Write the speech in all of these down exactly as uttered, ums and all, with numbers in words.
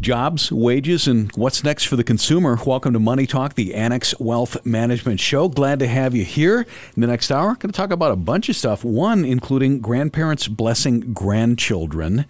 Jobs, wages, and what's next for the consumer. Welcome to Money Talk, the Annex Wealth Management Show. Glad to have you here. In the next hour, going to talk about a bunch of stuff, one including grandparents blessing grandchildren.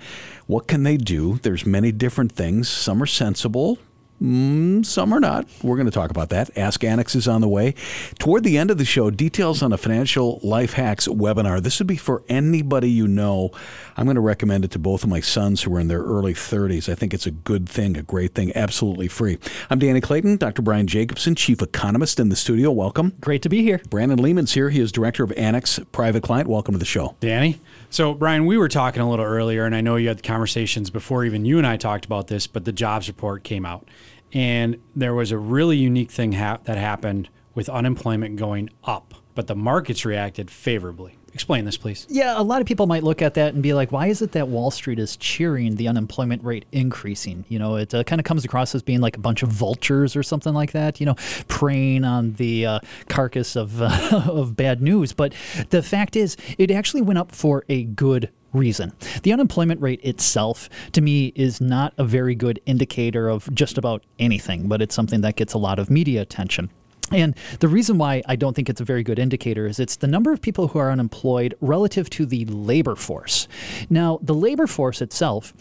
What can they do? There's many different things. Some are sensible. Mm, some are not. We're going to talk about that. Ask Annex is on the way. Toward the end of the show, details on a financial life hacks webinar. This would be for anybody you know. I'm going to recommend it to both of my sons who are in their early thirties. I think it's a good thing, a great thing, absolutely free. I'm Danny Clayton, Doctor Brian Jacobson, Chief Economist in the studio. Welcome. Great to be here. Brandon Lehman's here. He is Director of Annex Private Client. Welcome to the show. Danny. So, Brian, we were talking a little earlier, and I know you had conversations before even you and I talked about this, but the jobs report came out. And there was a really unique thing ha- that happened with unemployment going up, but the markets reacted favorably. Explain this, please. Yeah, a lot of people might look at that and be like, why is it that Wall Street is cheering the unemployment rate increasing? You know, it uh, kind of comes across as being like a bunch of vultures or something like that, you know, preying on the uh, carcass of, uh, of bad news. But the fact is, it actually went up for a good reason. The unemployment rate itself, to me, is not a very good indicator of just about anything, but it's something that gets a lot of media attention. And the reason why I don't think it's a very good indicator is it's the number of people who are unemployed relative to the labor force. Now, the labor force itself,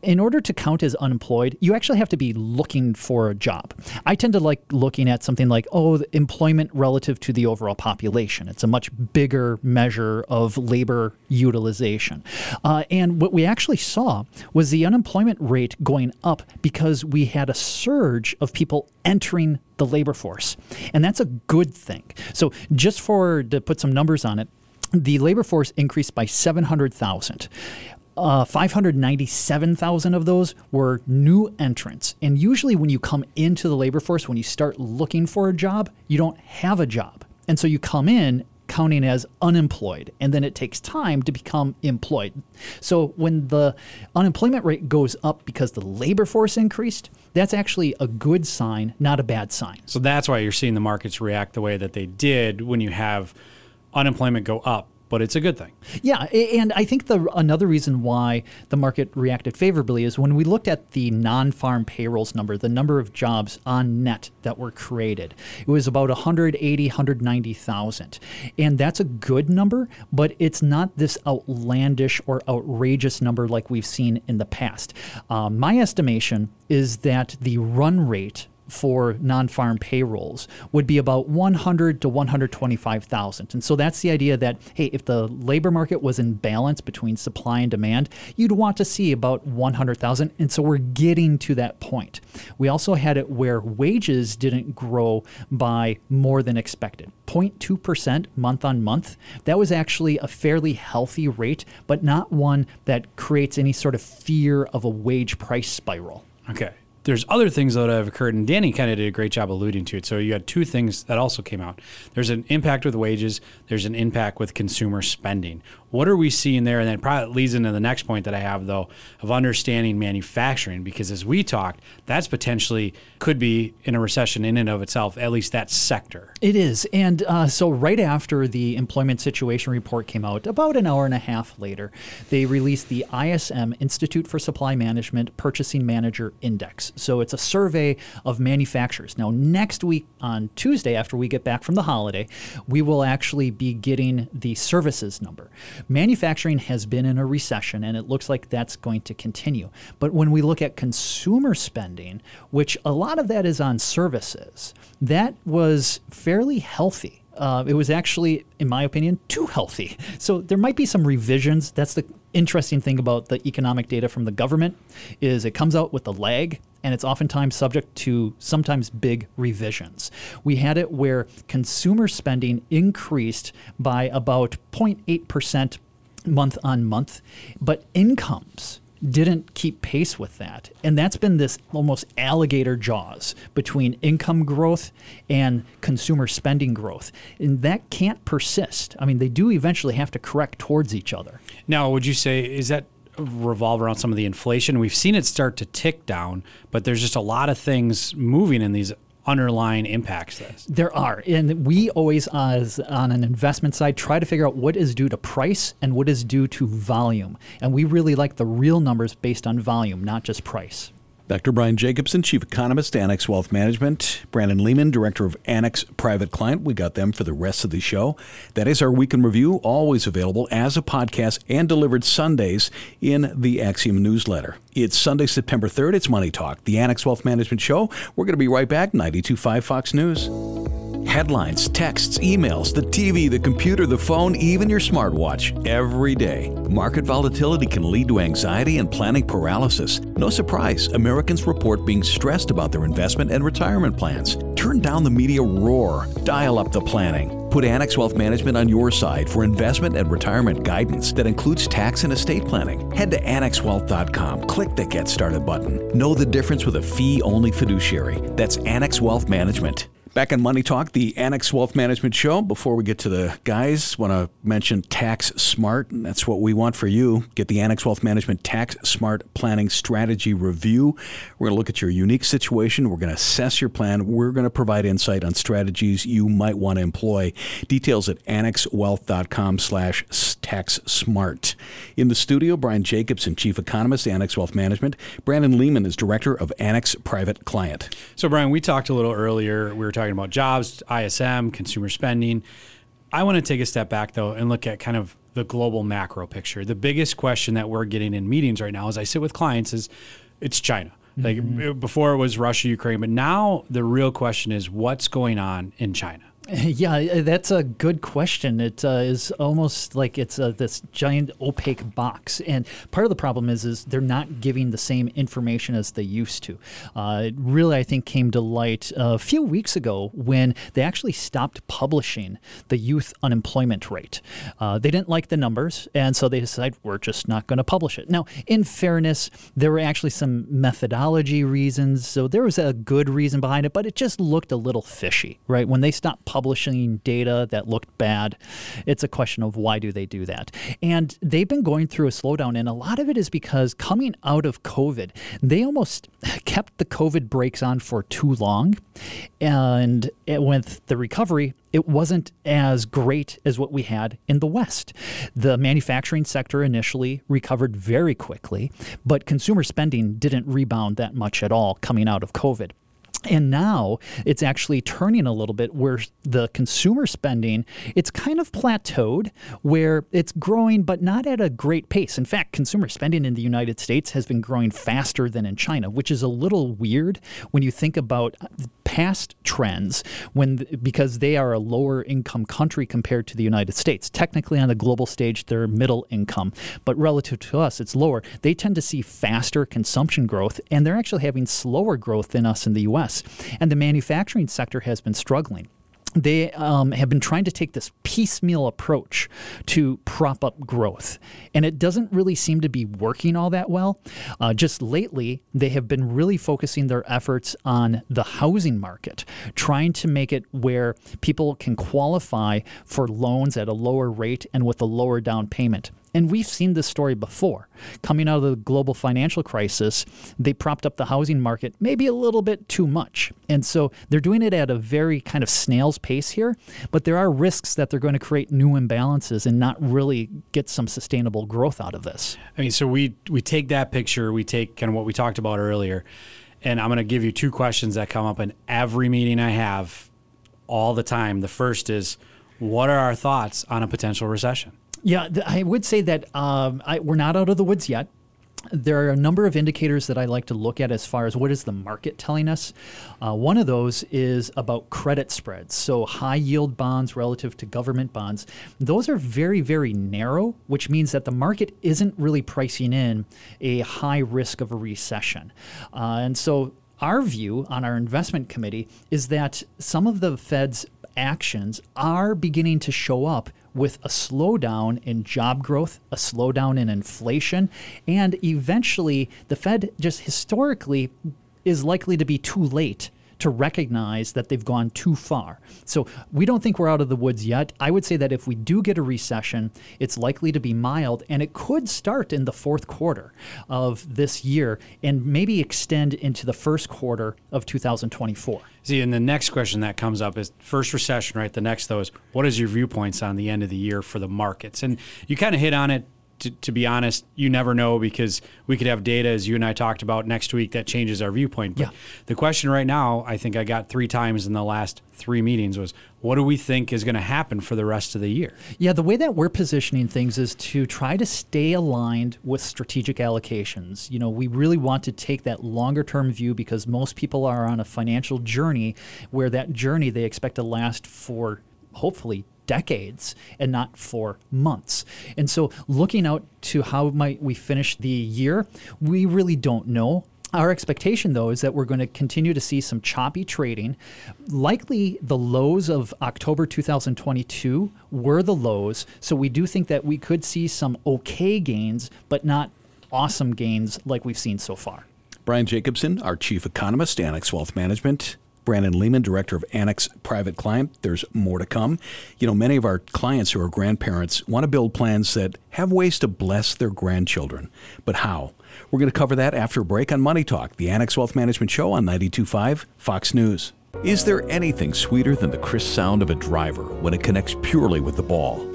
in order to count as unemployed, you actually have to be looking for a job. I tend to like looking at something like, oh, the employment relative to the overall population. It's a much bigger measure of labor utilization. Uh, and what we actually saw was the unemployment rate going up because we had a surge of people entering the labor force. And that's a good thing. So just for to put some numbers on it, the labor force increased by seven hundred thousand. Uh, five hundred ninety-seven thousand of those were new entrants. And usually when you come into the labor force, when you start looking for a job, you don't have a job. And so you come in counting as unemployed, and then it takes time to become employed. So when the unemployment rate goes up because the labor force increased, that's actually a good sign, not a bad sign. So that's why you're seeing the markets react the way that they did when you have unemployment go up. But it's a good thing. Yeah, and I think the another reason why the market reacted favorably is when we looked at the non-farm payrolls number, the number of jobs on net that were created, it was about one hundred eighty, one hundred ninety thousand. And that's a good number, but it's not this outlandish or outrageous number like we've seen in the past. Uh, my estimation is that the run rate for non-farm payrolls would be about one hundred to one hundred twenty-five thousand. And so that's the idea that, hey, if the labor market was in balance between supply and demand, you'd want to see about one hundred thousand. And so we're getting to that point. We also had it where wages didn't grow by more than expected, zero point two percent month on month. That was actually a fairly healthy rate, but not one that creates any sort of fear of a wage price spiral. Okay. There's other things that have occurred, and Danny kind of did a great job alluding to it. So you had two things that also came out. There's an impact with wages. There's an impact with consumer spending. What are we seeing there? And that probably leads into the next point that I have, though, of understanding manufacturing, because as we talked, that's potentially could be in a recession in and of itself, at least that sector. It is. And uh, so right after the employment situation report came out, about an hour and a half later, they released the I S M, Institute for Supply Management Purchasing Manager Index. So it's a survey of manufacturers. Now, next week on Tuesday, after we get back from the holiday, we will actually be getting the services number. Manufacturing has been in a recession, and it looks like that's going to continue. But when we look at consumer spending, which a lot of that is on services, that was fairly healthy. Uh, it was actually, in my opinion, too healthy. So there might be some revisions. That's the interesting thing about the economic data from the government is it comes out with a lag, and it's oftentimes subject to sometimes big revisions. We had it where consumer spending increased by about zero point eight percent month on month, but incomes didn't keep pace with that. And that's been this almost alligator jaws between income growth and consumer spending growth. And that can't persist. I mean, they do eventually have to correct towards each other. Now, would you say, is that revolve around some of the inflation? We've seen it start to tick down, but there's just a lot of things moving in these underlying impacts. There are. And we always, uh, as on an investment side, try to figure out what is due to price and what is due to volume. And we really like the real numbers based on volume, not just price. Doctor Brian Jacobson, Chief Economist, Annex Wealth Management. Brandon Lehman, Director of Annex Private Client. We got them for the rest of the show. That is our Week in Review, always available as a podcast and delivered Sundays in the Axiom newsletter. It's Sunday, September third. It's Money Talk, the Annex Wealth Management Show. We're going to be right back, ninety-two point five Fox News. Headlines, texts, emails, the T V, the computer, the phone, even your smartwatch, every day. Market volatility can lead to anxiety and planning paralysis. No surprise, Americans report being stressed about their investment and retirement plans. Turn down the media roar. Dial up the planning. Put Annex Wealth Management on your side for investment and retirement guidance that includes tax and estate planning. Head to annex wealth dot com. Click the Get Started button. Know the difference with a fee-only fiduciary. That's Annex Wealth Management. Back on Money Talk, the Annex Wealth Management Show. Before we get to the guys, want to mention Tax Smart, and that's what we want for you. Get the Annex Wealth Management Tax Smart Planning Strategy Review. We're going to look at your unique situation. We're going to assess your plan. We're going to provide insight on strategies you might want to employ. Details at annex wealth dot com slash tax smart. In the studio, Brian Jacobson, Chief Economist, Annex Wealth Management. Brandon Lehman is Director of Annex Private Client. So, Brian, we talked a little earlier. We were talking talking about jobs, I S M, consumer spending. I want to take a step back, though, and look at kind of the global macro picture. The biggest question that we're getting in meetings right now as I sit with clients is, it's China. Mm-hmm. Like before it was Russia, Ukraine, but now the real question is what's going on in China? Yeah, that's a good question. It uh, is almost like it's uh, this giant opaque box. And part of the problem is is they're not giving the same information as they used to. Uh, it really, I think, came to light a few weeks ago when they actually stopped publishing the youth unemployment rate. Uh, they didn't like the numbers, and so they decided we're just not going to publish it. Now, in fairness, there were actually some methodology reasons, so there was a good reason behind it, but it just looked a little fishy, right? When they stopped publishing, publishing data that looked bad. It's a question of why do they do that? And they've been going through a slowdown, and a lot of it is because coming out of COVID, they almost kept the COVID brakes on for too long. And with the recovery, it wasn't as great as what we had in the West. The manufacturing sector initially recovered very quickly, but consumer spending didn't rebound that much at all coming out of COVID. And now it's actually turning a little bit where the consumer spending, it's kind of plateaued where it's growing, but not at a great pace. In fact, consumer spending in the United States has been growing faster than in China, which is a little weird when you think about past trends when because they are a lower income country compared to the United States. Technically on the global stage, they're middle income, but relative to us, it's lower. They tend to see faster consumption growth, and they're actually having slower growth than us in the U S. And the manufacturing sector has been struggling. They um, have been trying to take this piecemeal approach to prop up growth, and it doesn't really seem to be working all that well. Uh, just lately, they have been really focusing their efforts on the housing market, trying to make it where people can qualify for loans at a lower rate and with a lower down payment. And we've seen this story before. Coming out of the global financial crisis, they propped up the housing market maybe a little bit too much. And so they're doing it at a very kind of snail's pace here, but there are risks that they're going to create new imbalances and not really get some sustainable growth out of this. I mean, so we we take that picture, we take kind of what we talked about earlier, and I'm going to give you two questions that come up in every meeting I have all the time. The first is, what are our thoughts on a potential recession? Yeah, I would say that um, I, we're not out of the woods yet. There are a number of indicators that I like to look at as far as what is the market telling us. Uh, one of those is about credit spreads. So high yield bonds relative to government bonds. Those are very, very narrow, which means that the market isn't really pricing in a high risk of a recession. Uh, and so our view on our investment committee is that some of the Fed's actions are beginning to show up with a slowdown in job growth, a slowdown in inflation, and eventually the Fed just historically is likely to be too late to recognize that they've gone too far. So we don't think we're out of the woods yet. I would say that if we do get a recession, it's likely to be mild, and it could start in the fourth quarter of this year and maybe extend into the first quarter of two thousand twenty-four. See, and the next question that comes up is first recession, right? The next, though, is what is your viewpoints on the end of the year for the markets? And you kind of hit on it. To, to be honest, you never know, because we could have data, as you and I talked about, next week that changes our viewpoint. But yeah. The question right now, I think I got three times in the last three meetings, was what do we think is going to happen for the rest of the year? Yeah, the way that we're positioning things is to try to stay aligned with strategic allocations. You know, we really want to take that longer term view, because most people are on a financial journey where that journey they expect to last for hopefully decades and not for months. And so looking out to how might we finish the year, we really don't know. Our expectation, though, is that we're going to continue to see some choppy trading. Likely the lows of October two thousand twenty-two were the lows, so we do think that we could see some okay gains, but not awesome gains like we've seen so far. Brian Jacobson, our chief economist, Annex Wealth Management. Brandon Lehman, director of Annex Private Client. There's more to come. You know, many of our clients who are grandparents want to build plans that have ways to bless their grandchildren. But how? We're going to cover that after a break on Money Talk, the Annex Wealth Management Show on ninety-two point five Fox News. Is there anything sweeter than the crisp sound of a driver when it connects purely with the ball?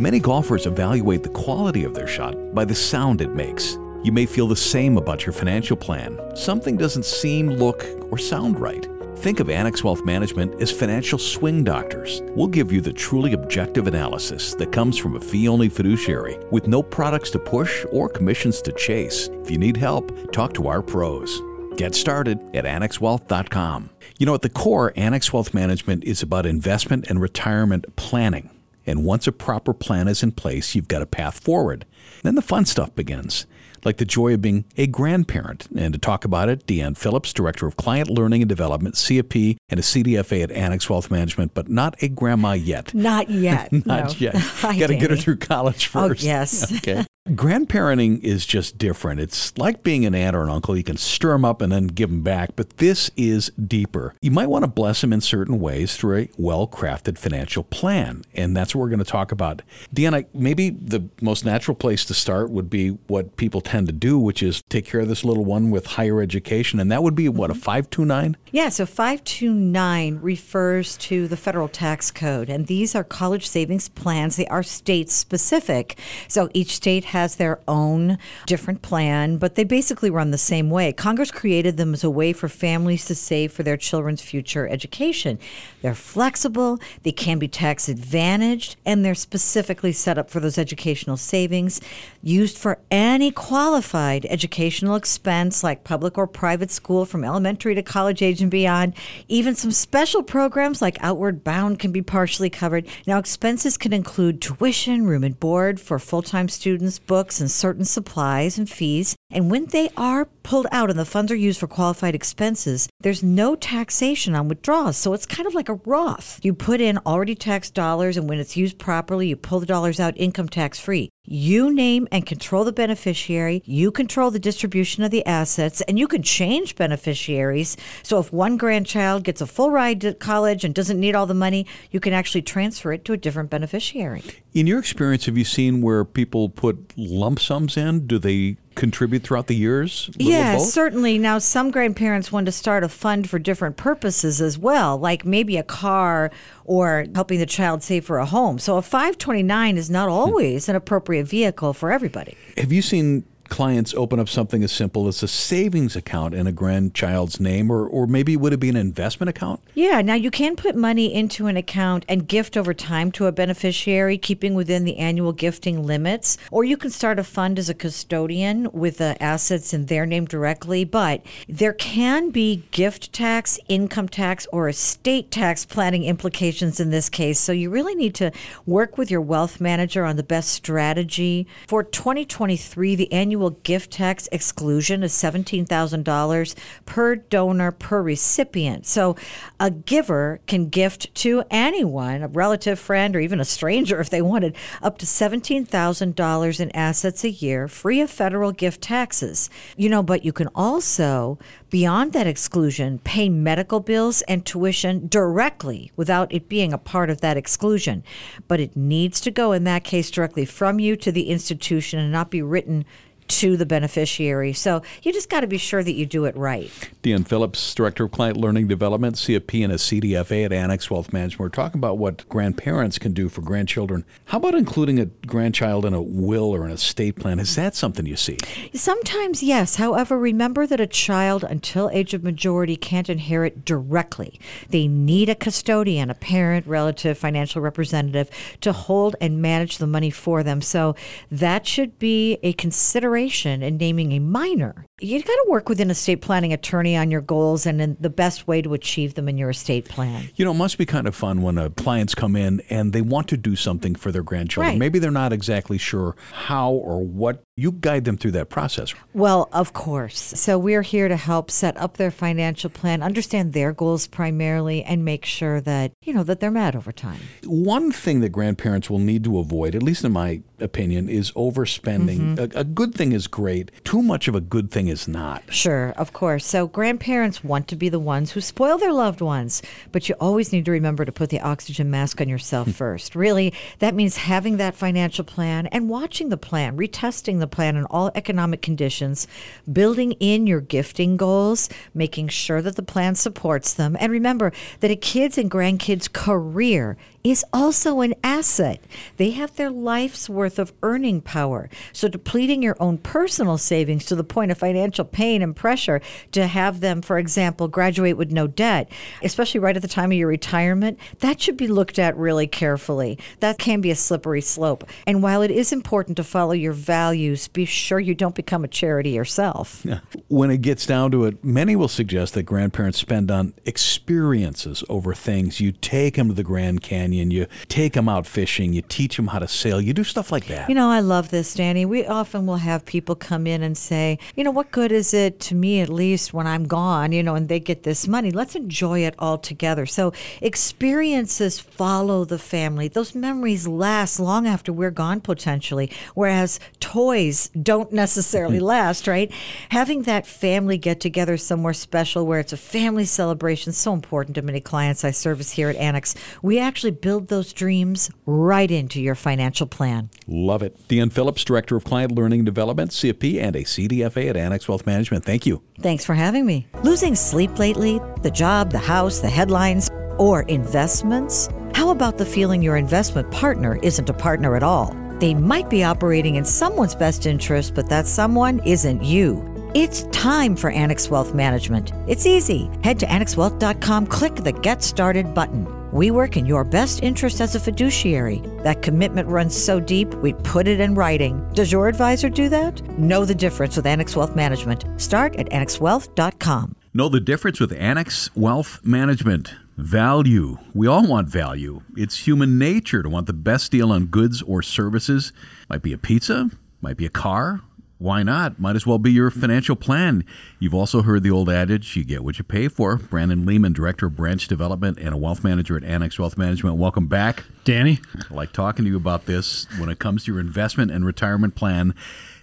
Many golfers evaluate the quality of their shot by the sound it makes. You may feel the same about your financial plan. Something doesn't seem, look, or sound right. Think of Annex Wealth Management as financial swing doctors. We'll give you the truly objective analysis that comes from a fee-only fiduciary with no products to push or commissions to chase. If you need help, talk to our pros. Get started at annex wealth dot com. You know, at the core, Annex Wealth Management is about investment and retirement planning. And once a proper plan is in place, you've got a path forward. Then the fun stuff begins, like the joy of being a grandparent. And to talk about it, Deanne Phillips, Director of Client Learning and Development, C F P, and a C D F A at Annex Wealth Management, but not a grandma yet. Not yet. not no. yet. Got to get her through college first. Oh, yes. Okay. Grandparenting is just different. It's like being an aunt or an uncle. You can stir them up and then give them back, but this is deeper. You might want to bless them in certain ways through a well-crafted financial plan, and that's what we're going to talk about. Deanna, maybe the most natural place to start would be what people tend to do, which is take care of this little one with higher education, and that would be, what, a five two nine? Yeah, so five two nine refers to the federal tax code, and these are college savings plans. They are state-specific, so each state has their own different plan, but they basically run the same way. Congress created them as a way for families to save for their children's future education. They're flexible, they can be tax advantaged, and they're specifically set up for those educational savings, used for any qualified educational expense like public or private school from elementary to college age and beyond. Even some special programs like Outward Bound can be partially covered. Now, expenses can include tuition, room and board for full-time students, books, and certain supplies and fees. And when they are pulled out and the funds are used for qualified expenses, there's no taxation on withdrawals. So it's kind of like a Roth. You put in already taxed dollars, and when it's used properly, you pull the dollars out income tax-free. You name and control the beneficiary, you control the distribution of the assets, and you can change beneficiaries. So if one grandchild gets a full ride to college and doesn't need all the money, you can actually transfer it to a different beneficiary. In your experience, have you seen where people put lump sums in? Do they contribute throughout the years? Yeah, certainly. Now, some grandparents want to start a fund for different purposes as well, like maybe a car or helping the child save for a home. So a five twenty-nine is not always an appropriate vehicle for everybody. Have you seen clients open up something as simple as a savings account in a grandchild's name, or, or maybe would it be an investment account? Yeah, now you can put money into an account and gift over time to a beneficiary, keeping within the annual gifting limits, or you can start a fund as a custodian with the assets in their name directly, but there can be gift tax, income tax, or estate tax planning implications in this case, so you really need to work with your wealth manager on the best strategy. For twenty twenty-three, the annual annual gift tax exclusion of seventeen thousand dollars per donor per recipient. So a giver can gift to anyone, a relative, friend, or even a stranger if they wanted, up to seventeen thousand dollars in assets a year, free of federal gift taxes. You know, but you can also, beyond that exclusion, pay medical bills and tuition directly without it being a part of that exclusion. But it needs to go, in that case, directly from you to the institution and not be written to the beneficiary. So you just got to be sure that you do it right. Deanne Phillips, Director of Client Learning Development, C F P and a C D F A at Annex Wealth Management. We're talking about what grandparents can do for grandchildren. How about including a grandchild in a will or an estate plan? Is that something you see? Sometimes, yes. However, remember that a child until age of majority can't inherit directly. They need a custodian, a parent, relative, financial representative to hold and manage the money for them. So that should be a consideration in naming a minor. You've got to work with an estate planning attorney on your goals and in the best way to achieve them in your estate plan. You know, it must be kind of fun when uh, clients come in and they want to do something for their grandchildren. Right. Maybe they're not exactly sure how or what. You guide them through that process. Well, of course. So we're here to help set up their financial plan, understand their goals primarily, and make sure that, you know, that they're met over time. One thing that grandparents will need to avoid, at least in my opinion, is overspending. Mm-hmm. A, a good thing is great. Too much of a good thing is not. Sure, of course. So grandparents want to be the ones who spoil their loved ones, but you always need to remember to put the oxygen mask on yourself first. Really, that means having that financial plan and watching the plan, retesting the the plan in all economic conditions, building in your gifting goals, making sure that the plan supports them. And remember that a kid's and grandkids' career is also an asset. They have their life's worth of earning power. So depleting your own personal savings to the point of financial pain and pressure to have them, for example, graduate with no debt, especially right at the time of your retirement, that should be looked at really carefully. That can be a slippery slope. And while it is important to follow your values, be sure you don't become a charity yourself. Yeah. When it gets down to it, many will suggest that grandparents spend on experiences over things. You take them to the Grand Canyon, you take them out fishing, you teach them how to sail, you do stuff like that. You know, I love this, Danny. We often will have people come in and say, you know, what good is it to me, at least when I'm gone, you know, and they get this money. Let's enjoy it all together. So experiences follow the family. Those memories last long after we're gone, potentially, whereas toys don't necessarily last, right? Having that family get together somewhere special where it's a family celebration is so important to many clients I service here at Annex. We actually build those dreams right into your financial plan. Love it. Deanne Phillips, Director of Client Learning Development, C F P and a C D F A at Annex Wealth Management. Thank you. Thanks for having me. Losing sleep lately? The job, the house, the headlines, or investments? How about the feeling your investment partner isn't a partner at all? They might be operating in someone's best interest, but that someone isn't you. It's time for Annex Wealth Management. It's easy. Head to annex wealth dot com, click the Get Started button. We work in your best interest as a fiduciary. That commitment runs so deep, we put it in writing. Does your advisor do that? Know the difference with Annex Wealth Management. Start at annex wealth dot com. Know the difference with Annex Wealth Management. Value. We all want value. It's human nature to want the best deal on goods or services. Might be a pizza, might be a car. Why not? Might as well be your financial plan. You've also heard the old adage, you get what you pay for. Brandon Lehman, Director of Branch Development and a Wealth Manager at Annex Wealth Management. Welcome back. Danny. I like talking to you about this when it comes to your investment and retirement plan.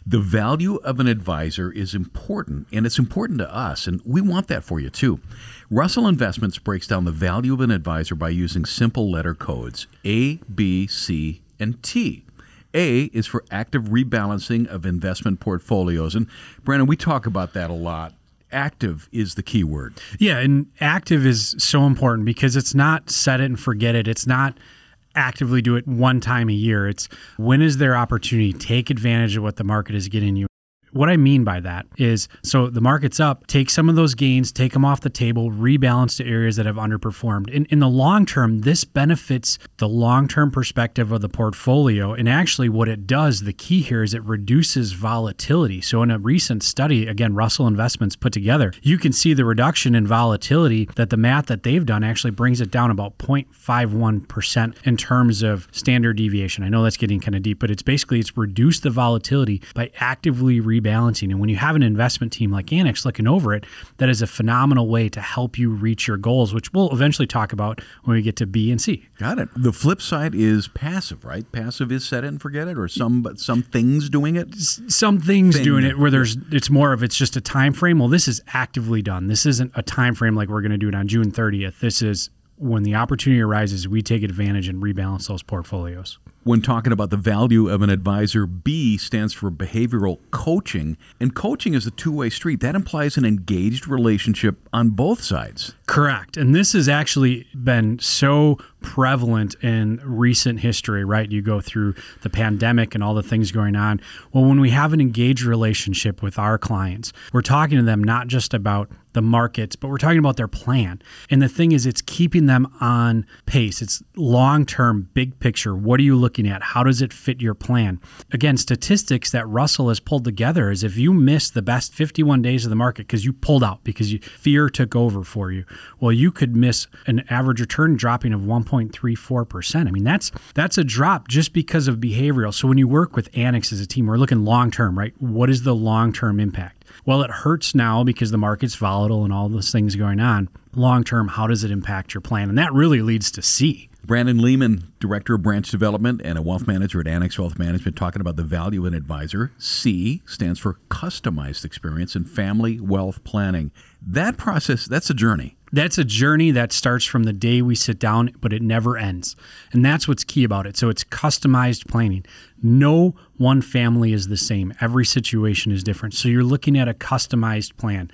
The value of an advisor is important, and it's important to us, and we want that for you, too. Russell Investments breaks down the value of an advisor by using simple letter codes, A, B, C, and T. A is for active rebalancing of investment portfolios, and Brandon, we talk about that a lot. Active is the key word. Yeah, and active is so important because it's not set it and forget it. It's not actively do it one time a year. It's when is their opportunity? Take advantage of what the market is getting you. What I mean by that is, so the market's up, take some of those gains, take them off the table, rebalance to areas that have underperformed. In, in the long term, this benefits the long-term perspective of the portfolio. And actually what it does, the key here is it reduces volatility. So in a recent study, again, Russell Investments put together, you can see the reduction in volatility that the math that they've done actually brings it down about zero point five one percent in terms of standard deviation. I know that's getting kind of deep, but it's basically, it's reduced the volatility by actively rebalancing rebalancing. And when you have an investment team like Annex looking over it, that is a phenomenal way to help you reach your goals, which we'll eventually talk about when we get to B and C. Got it. The flip side is passive, right? Passive is set it and forget it, or some but some things doing it? Some things thing. doing it where there's it's more of it's just a time frame. Well, this is actively done. This isn't a time frame like we're going to do it on June thirtieth. This is when the opportunity arises, we take advantage and rebalance those portfolios. When talking about the value of an advisor, B stands for behavioral coaching, and coaching is a two-way street. That implies an engaged relationship on both sides. Correct, and this has actually been so prevalent in recent history, right? You go through the pandemic and all the things going on. Well, when we have an engaged relationship with our clients, we're talking to them not just about the markets, but we're talking about their plan. And the thing is, it's keeping them on pace. It's long-term, big picture. What are you looking at? How does it fit your plan? Again, statistics that Russell has pulled together is if you miss the best fifty-one days of the market because you pulled out, because you, fear took over for you, well, you could miss an average return dropping of one point three four percent. I mean, that's that's a drop just because of behavioral. So when you work with Annex as a team, we're looking long-term, right? What is the long-term impact? Well, it hurts now because the market's volatile and all those things going on. Long term, how does it impact your plan? And that really leads to C. Brandon Lehman, Director of Branch Development and a Wealth Manager at Annex Wealth Management, talking about the value in advisor. C stands for Customized Experience in Family Wealth Planning. That process, that's a journey. That's a journey that starts from the day we sit down, but it never ends. And that's what's key about it. So it's customized planning. No one family is the same. Every situation is different. So you're looking at a customized plan.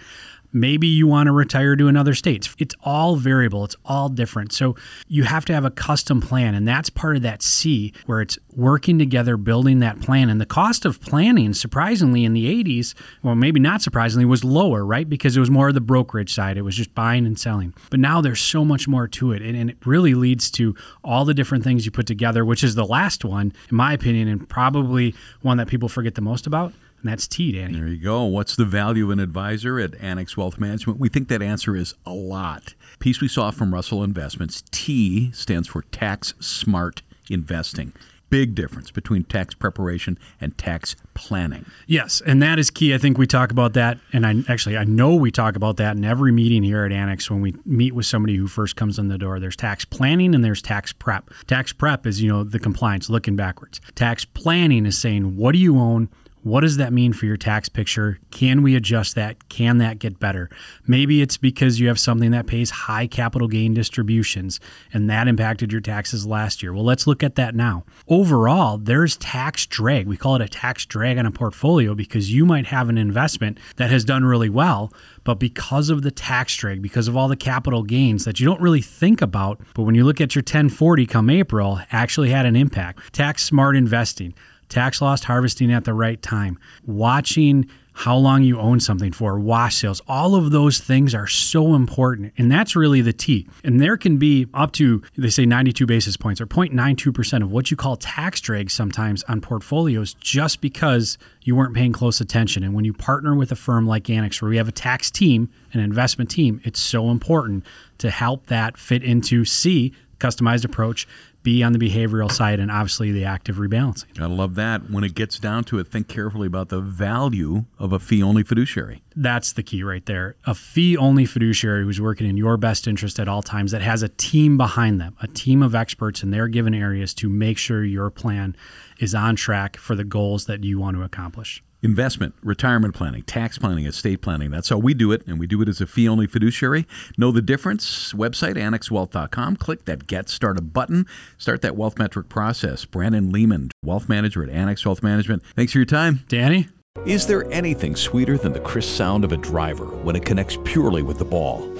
Maybe you want to retire to another state. It's all variable. It's all different. So you have to have a custom plan. And that's part of that C where it's working together, building that plan. And the cost of planning, surprisingly, in the eighties, well, maybe not surprisingly, was lower, right? Because it was more of the brokerage side. It was just buying and selling. But now there's so much more to it. And, and it really leads to all the different things you put together, which is the last one, in my opinion, and probably one that people forget the most about. And that's T, Danny. There you go. What's the value in advisor at Annex Wealth Management? We think that answer is a lot. Piece we saw from Russell Investments, T stands for tax smart investing. Big difference between tax preparation and tax planning. Yes, and that is key. I think we talk about that, and I actually, I know we talk about that in every meeting here at Annex when we meet with somebody who first comes in the door. There's tax planning and there's tax prep. Tax prep is, you know, the compliance, looking backwards. Tax planning is saying, what do you own? What does that mean for your tax picture? Can we adjust that? Can that get better? Maybe it's because you have something that pays high capital gain distributions and that impacted your taxes last year. Well, let's look at that now. Overall, there's tax drag. We call it a tax drag on a portfolio because you might have an investment that has done really well, but because of the tax drag, because of all the capital gains that you don't really think about, but when you look at your ten forty come April, actually had an impact. Tax smart investing. Tax loss harvesting at the right time, watching how long you own something for, wash sales, all of those things are so important. And that's really the T. And there can be up to, they say ninety-two basis points or zero point nine two percent of what you call tax drag sometimes on portfolios just because you weren't paying close attention. And when you partner with a firm like Annex, where we have a tax team, an investment team, it's so important to help that fit into C, customized approach, be on the behavioral side, and obviously the active rebalancing. I love that. When it gets down to it, think carefully about the value of a fee-only fiduciary. That's the key right there. A fee-only fiduciary who's working in your best interest at all times that has a team behind them, a team of experts in their given areas to make sure your plan is on track for the goals that you want to accomplish. Investment, retirement planning, tax planning, estate planning. That's how we do it, and we do it as a fee-only fiduciary. Know the difference? Website, annex wealth dot com. Click that Get Started button. Start that wealth metric process. Brandon Lehman, Wealth Manager at Annex Wealth Management. Thanks for your time. Danny? Is there anything sweeter than the crisp sound of a driver when it connects purely with the ball?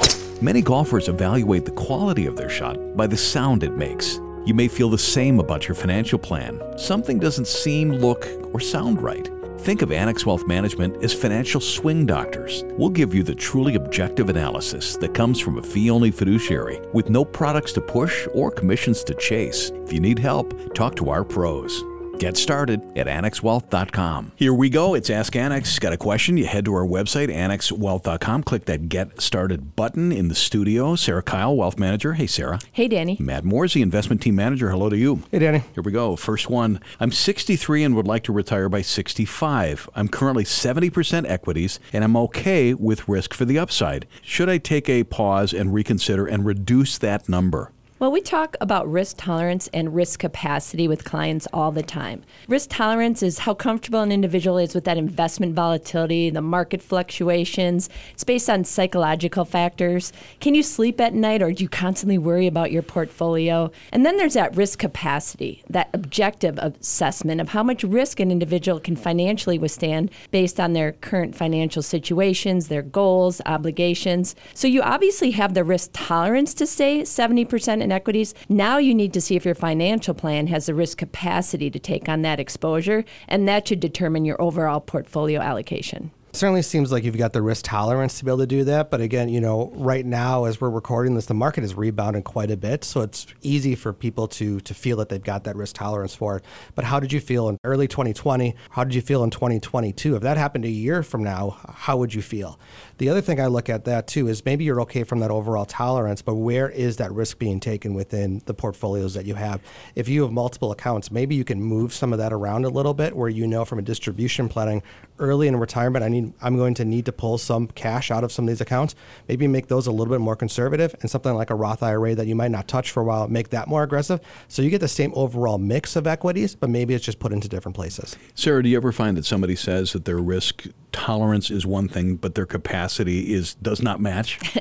Many golfers evaluate the quality of their shot by the sound it makes. You may feel the same about your financial plan. Something doesn't seem, look, or sound right. Think of Annex Wealth Management as financial swing doctors. We'll give you the truly objective analysis that comes from a fee-only fiduciary with no products to push or commissions to chase. If you need help, talk to our pros. Get started at annex wealth dot com. Here we go. It's Ask Annex. Got a question? You head to our website, annex wealth dot com. Click that Get Started button in the studio. Sarah Kyle, Wealth Manager. Hey, Sarah. Hey, Danny. Matt Morrissey, Investment Team Manager. Hello to you. Hey, Danny. Here we go. First one. I'm sixty-three and would like to retire by sixty-five. I'm currently seventy percent equities, and I'm okay with risk for the upside. Should I take a pause and reconsider and reduce that number? Well, we talk about risk tolerance and risk capacity with clients all the time. Risk tolerance is how comfortable an individual is with that investment volatility, the market fluctuations. It's based on psychological factors. Can you sleep at night, or do you constantly worry about your portfolio? And then there's that risk capacity, that objective assessment of how much risk an individual can financially withstand based on their current financial situations, their goals, obligations. So you obviously have the risk tolerance to say seventy percent in equities. Now you need to see if your financial plan has the risk capacity to take on that exposure, and that should determine your overall portfolio allocation. Certainly seems like you've got the risk tolerance to be able to do that. But again, you know, right now as we're recording this, the market has rebounded quite a bit. So it's easy for people to to feel that they've got that risk tolerance for it. But how did you feel in early twenty twenty? How did you feel in twenty twenty-two? If that happened a year from now, how would you feel? The other thing I look at that too is maybe you're okay from that overall tolerance, but where is that risk being taken within the portfolios that you have? If you have multiple accounts, maybe you can move some of that around a little bit, where you know from a distribution planning early in retirement, I need I'm going to need to pull some cash out of some of these accounts, maybe make those a little bit more conservative, and something like a Roth I R A that you might not touch for a while, make that more aggressive. So you get the same overall mix of equities, but maybe it's just put into different places. Sarah, do you ever find that somebody says that their risk tolerance is one thing, but their capacity is does not match?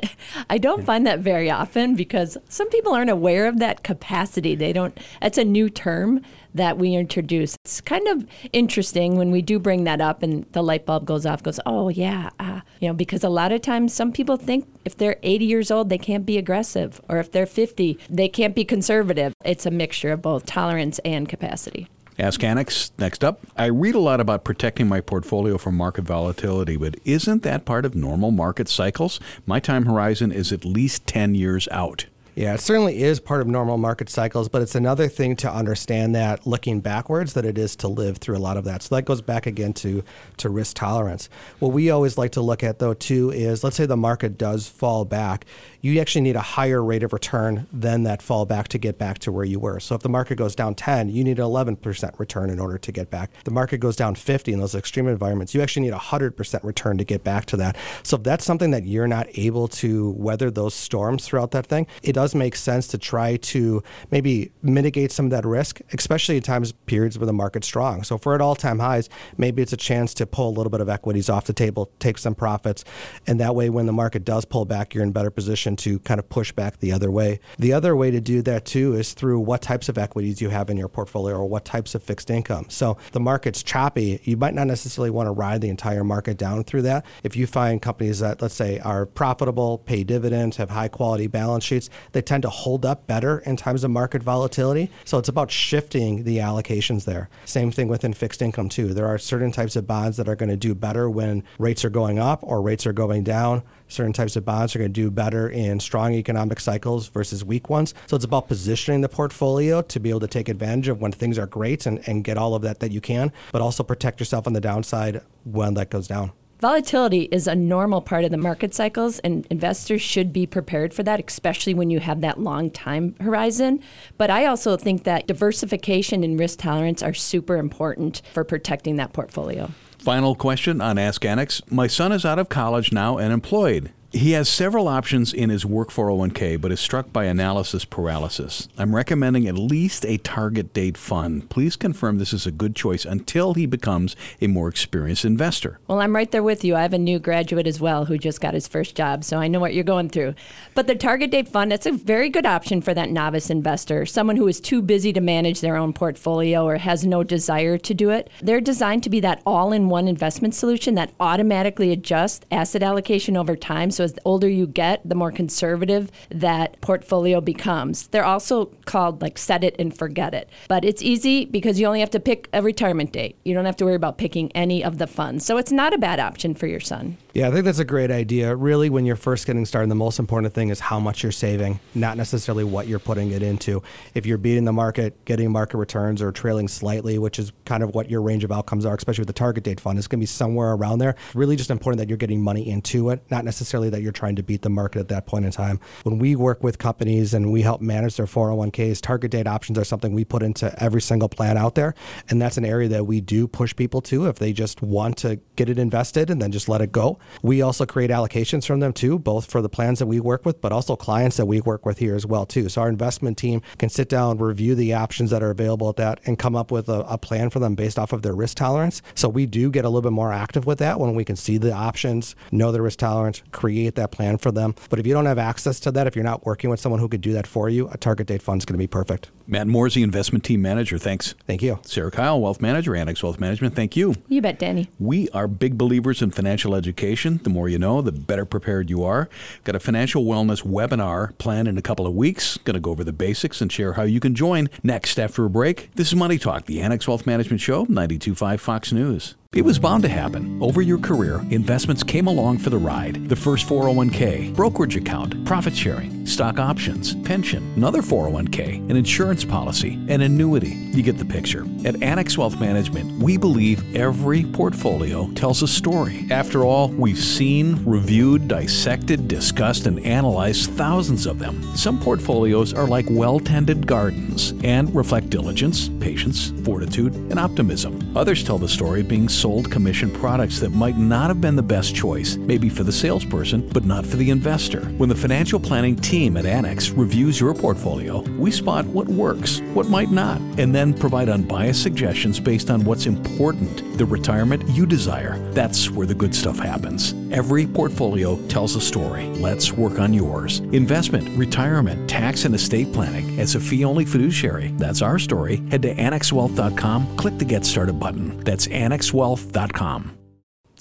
I don't find that very often, because some people aren't aware of that capacity. They don't. That's a new term that we introduce. It's kind of interesting when we do bring that up and the light bulb goes off, goes, oh yeah, uh, you know, because a lot of times some people think if they're eighty years old, they can't be aggressive, or if they're fifty, they can't be conservative. It's a mixture of both tolerance and capacity. Ask Annex. Next up, I read a lot about protecting my portfolio from market volatility, but isn't that part of normal market cycles? My time horizon is at least ten years out. Yeah, it certainly is part of normal market cycles, but it's another thing to understand that looking backwards that it is to live through a lot of that. So that goes back again to, to risk tolerance. What we always like to look at though too is, let's say the market does fall back. You actually need a higher rate of return than that fallback to get back to where you were. So if the market goes down ten, you need an eleven percent return in order to get back. The market goes down fifty in those extreme environments, you actually need a one hundred percent return to get back to that. So if that's something that you're not able to weather those storms throughout that thing, it does make sense to try to maybe mitigate some of that risk, especially at times, periods where the market's strong. So if we're at all-time highs, maybe it's a chance to pull a little bit of equities off the table, take some profits, and that way when the market does pull back, you're in better position to kind of push back the other way. The other way to do that too is through what types of equities you have in your portfolio, or what types of fixed income. So the market's choppy. You might not necessarily want to ride the entire market down through that. If you find companies that, let's say, are profitable, pay dividends, have high quality balance sheets, they tend to hold up better in times of market volatility. So it's about shifting the allocations there. Same thing within fixed income too. There are certain types of bonds that are going to do better when rates are going up or rates are going down. Certain types of bonds are going to do better in strong economic cycles versus weak ones. So it's about positioning the portfolio to be able to take advantage of when things are great and, and get all of that that you can, but also protect yourself on the downside when that goes down. Volatility is a normal part of the market cycles, and investors should be prepared for that, especially when you have that long time horizon. But I also think that diversification and risk tolerance are super important for protecting that portfolio. Final question on Ask Annex. My son is out of college now and employed. He has several options in his work four oh one k, but is struck by analysis paralysis. I'm recommending at least a target date fund. Please confirm this is a good choice until he becomes a more experienced investor. Well, I'm right there with you. I have a new graduate as well who just got his first job, so I know what you're going through. But the target date fund, that's a very good option for that novice investor, someone who is too busy to manage their own portfolio or has no desire to do it. They're designed to be that all-in-one investment solution that automatically adjusts asset allocation over time. So as the older you get, the more conservative that portfolio becomes. They're also called like set it and forget it. But it's easy because you only have to pick a retirement date. You don't have to worry about picking any of the funds. So it's not a bad option for your son. Yeah, I think that's a great idea. Really, when you're first getting started, the most important thing is how much you're saving, not necessarily what you're putting it into. If you're beating the market, getting market returns, or trailing slightly, which is kind of what your range of outcomes are, especially with the target date fund, it's going to be somewhere around there. Really just important that you're getting money into it, not necessarily that you're trying to beat the market at that point in time. When we work with companies and we help manage their four oh one k's, target date options are something we put into every single plan out there. And that's an area that we do push people to if they just want to get it invested and then just let it go. We also create allocations from them too, both for the plans that we work with, but also clients that we work with here as well too. So our investment team can sit down, review the options that are available at that and come up with a, a plan for them based off of their risk tolerance. So we do get a little bit more active with that when we can see the options, know their risk tolerance, create that plan for them. But if you don't have access to that, if you're not working with someone who could do that for you, a target date fund is going to be perfect. Matt Morrissey, Investment Team Manager. Thanks. Thank you. Sarah Kyle, Wealth Manager, Annex Wealth Management. Thank you. You bet, Danny. We are big believers in financial education. The more you know, the better prepared you are. Got a financial wellness webinar planned in a couple of weeks. Going to go over the basics and share how you can join next after a break. This is Money Talk, the Annex Wealth Management Show, ninety-two point five Fox News. It was bound to happen. Over your career, investments came along for the ride. The first four oh one k, brokerage account, profit sharing, stock options, pension, another four oh one k, an insurance policy, an annuity. You get the picture. At Annex Wealth Management, we believe every portfolio tells a story. After all, we've seen, reviewed, dissected, discussed, and analyzed thousands of them. Some portfolios are like well-tended gardens and reflect diligence, patience, fortitude, and optimism. Others tell the story of being sold commission products that might not have been the best choice, maybe for the salesperson, but not for the investor. When the financial planning team at Annex reviews your portfolio, we spot what works, what might not, and then provide unbiased suggestions based on what's important, the retirement you desire. That's where the good stuff happens. Every portfolio tells a story. Let's work on yours. Investment, retirement, tax, and estate planning. As a fee-only fiduciary, that's our story. Head to annex wealth dot com, click the Get Started button. That's annex wealth dot com.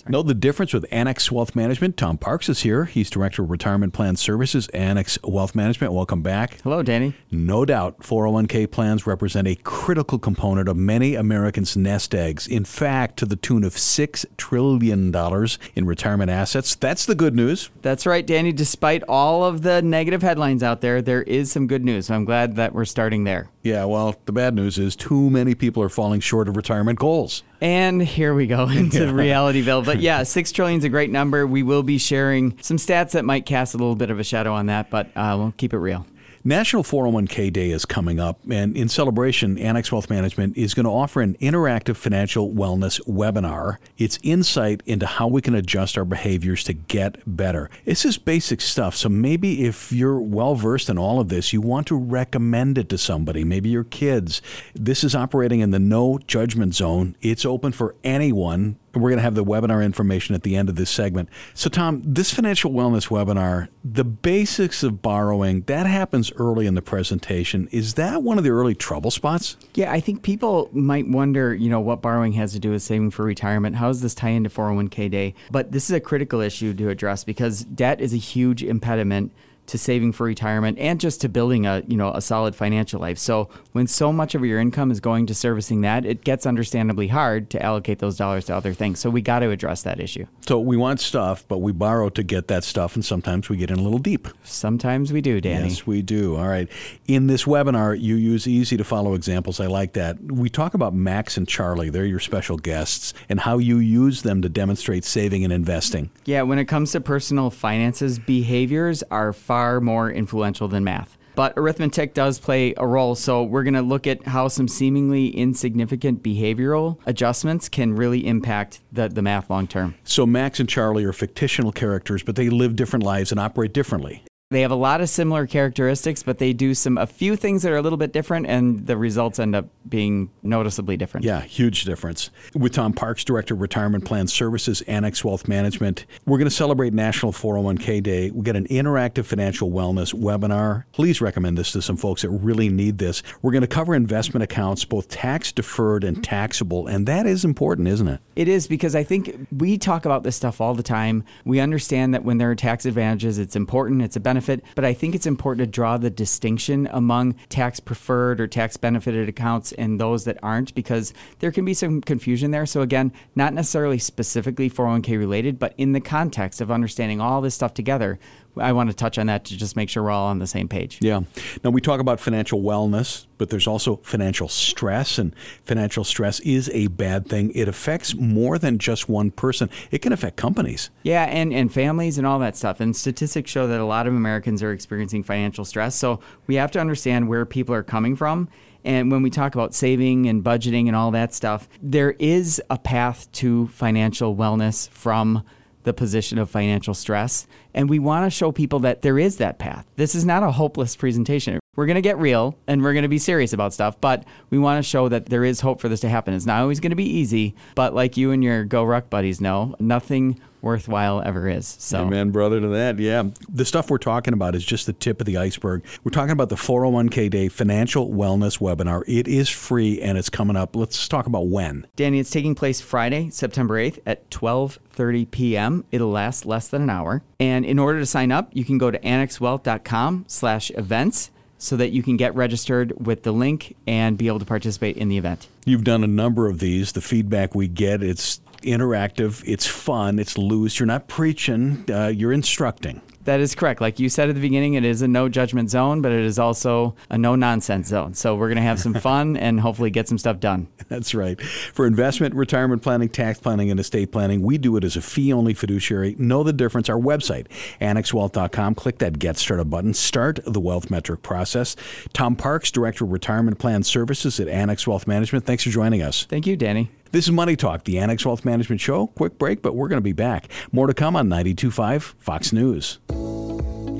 Know the difference with Annex Wealth Management. Tom Parks is here. He's Director of Retirement Plan Services, Annex Wealth Management. Welcome back. Hello, Danny. No doubt, four oh one k plans represent a critical component of many Americans' nest eggs. In fact, to the tune of six trillion dollars in retirement assets. That's the good news. That's right, Danny. Despite all of the negative headlines out there, there is some good news. I'm glad that we're starting there. Yeah, well, the bad news is too many people are falling short of retirement goals. And here we go into yeah. Realityville. But yeah, six trillion dollars is a great number. We will be sharing some stats that might cast a little bit of a shadow on that, but uh, we'll keep it real. National four oh one k Day is coming up, and in celebration, Annex Wealth Management is going to offer an interactive financial wellness webinar. It's insight into how we can adjust our behaviors to get better. This is basic stuff, so maybe if you're well-versed in all of this, you want to recommend it to somebody, maybe your kids. This is operating in the no-judgment zone. It's open for anyone. We're going to have the webinar information at the end of this segment. So, Tom, this financial wellness webinar, the basics of borrowing, that happens early in the presentation. Is that one of the early trouble spots? Yeah, I think people might wonder, you know, what borrowing has to do with saving for retirement. How does this tie into four oh one k Day? But this is a critical issue to address because debt is a huge impediment to saving for retirement and just to building a, you know, a solid financial life. So when so much of your income is going to servicing that, it gets understandably hard to allocate those dollars to other things. So we got to address that issue. So we want stuff, but we borrow to get that stuff. And sometimes we get in a little deep. Sometimes we do, Danny. Yes, we do. All right. In this webinar, you use easy to follow examples. I like that. We talk about Max and Charlie. They're your special guests and how you use them to demonstrate saving and investing. Yeah. When it comes to personal finances, behaviors are far far more influential than math. But arithmetic does play a role, so we're going to look at how some seemingly insignificant behavioral adjustments can really impact the, the math long term. So Max and Charlie are fictional characters, but they live different lives and operate differently. They have a lot of similar characteristics, but they do some a few things that are a little bit different, and the results end up being noticeably different. Yeah, huge difference. With Tom Parks, Director of Retirement Plan Services, Annex Wealth Management, we're going to celebrate National four oh one k Day. We got an interactive financial wellness webinar. Please recommend this to some folks that really need this. We're going to cover investment accounts, both tax-deferred and taxable, and that is important, isn't it? It is, because I think we talk about this stuff all the time. We understand that when there are tax advantages, it's important, it's a benefit. benefit, but I think it's important to draw the distinction among tax preferred or tax benefited accounts and those that aren't, because there can be some confusion there. So again, not necessarily specifically four oh one k related, but in the context of understanding all this stuff together, I want to touch on that to just make sure we're all on the same page. Yeah. Now, we talk about financial wellness, but there's also financial stress, and financial stress is a bad thing. It affects more than just one person. It can affect companies. Yeah, and, and families and all that stuff. And statistics show that a lot of Americans are experiencing financial stress. So we have to understand where people are coming from. And when we talk about saving and budgeting and all that stuff, there is a path to financial wellness from the position of financial stress. And we want to show people that there is that path. This is not a hopeless presentation. We're going to get real and we're going to be serious about stuff, but we want to show that there is hope for this to happen. It's not always going to be easy, but like you and your Go Ruck buddies know, nothing worthwhile ever is. So. Amen, brother, to that. Yeah. The stuff we're talking about is just the tip of the iceberg. We're talking about the four oh one k Day Financial Wellness Webinar. It is free and it's coming up. Let's talk about when. Danny, it's taking place Friday, September eighth at twelve thirty p.m. It'll last less than an hour. And in order to sign up, you can go to annexwealth.com slash events. So that you can get registered with the link and be able to participate in the event. You've done a number of these. The feedback we get, it's interactive, it's fun, it's loose. You're not preaching, uh, you're instructing. That is correct. Like you said at the beginning, it is a no judgment zone, but it is also a no nonsense zone. So we're going to have some fun and hopefully get some stuff done. That's right. For investment, retirement planning, tax planning, and estate planning, we do it as a fee-only fiduciary. Know the difference. Our website, annex wealth dot com. Click that Get Started button. Start the wealth metric process. Tom Parks, Director of Retirement Plan Services at Annex Wealth Management. Thanks for joining us. Thank you, Danny. This is Money Talk, the Annex Wealth Management Show. Quick break, but we're going to be back. More to come on ninety-two point five Fox News.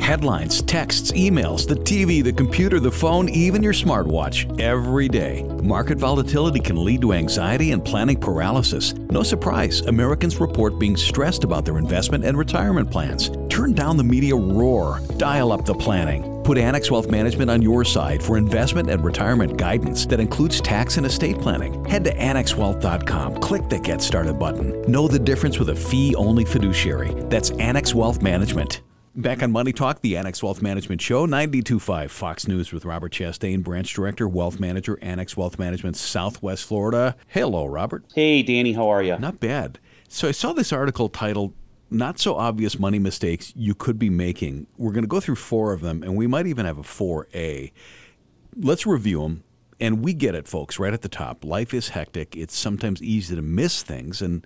Headlines, texts, emails, the T V, the computer, the phone, even your smartwatch, every day. Market volatility can lead to anxiety and planning paralysis. No surprise, Americans report being stressed about their investment and retirement plans. Turn down the media roar. Dial up the planning. Put Annex Wealth Management on your side for investment and retirement guidance that includes tax and estate planning. Head to annex wealth dot com. Click the Get Started button. Know the difference with a fee-only fiduciary. That's Annex Wealth Management. Back on Money Talk, the Annex Wealth Management Show, ninety-two point five Fox News with Robert Chastain, Branch Director, Wealth Manager, Annex Wealth Management, Southwest Florida. Hello, Robert. Hey, Danny. How are you? Not bad. So I saw this article titled, Not So Obvious Money Mistakes You Could Be Making. We're going to go through four of them, and we might even have a four A. Let's review them. And we get it, folks, right at the top. Life is hectic. It's sometimes easy to miss things, and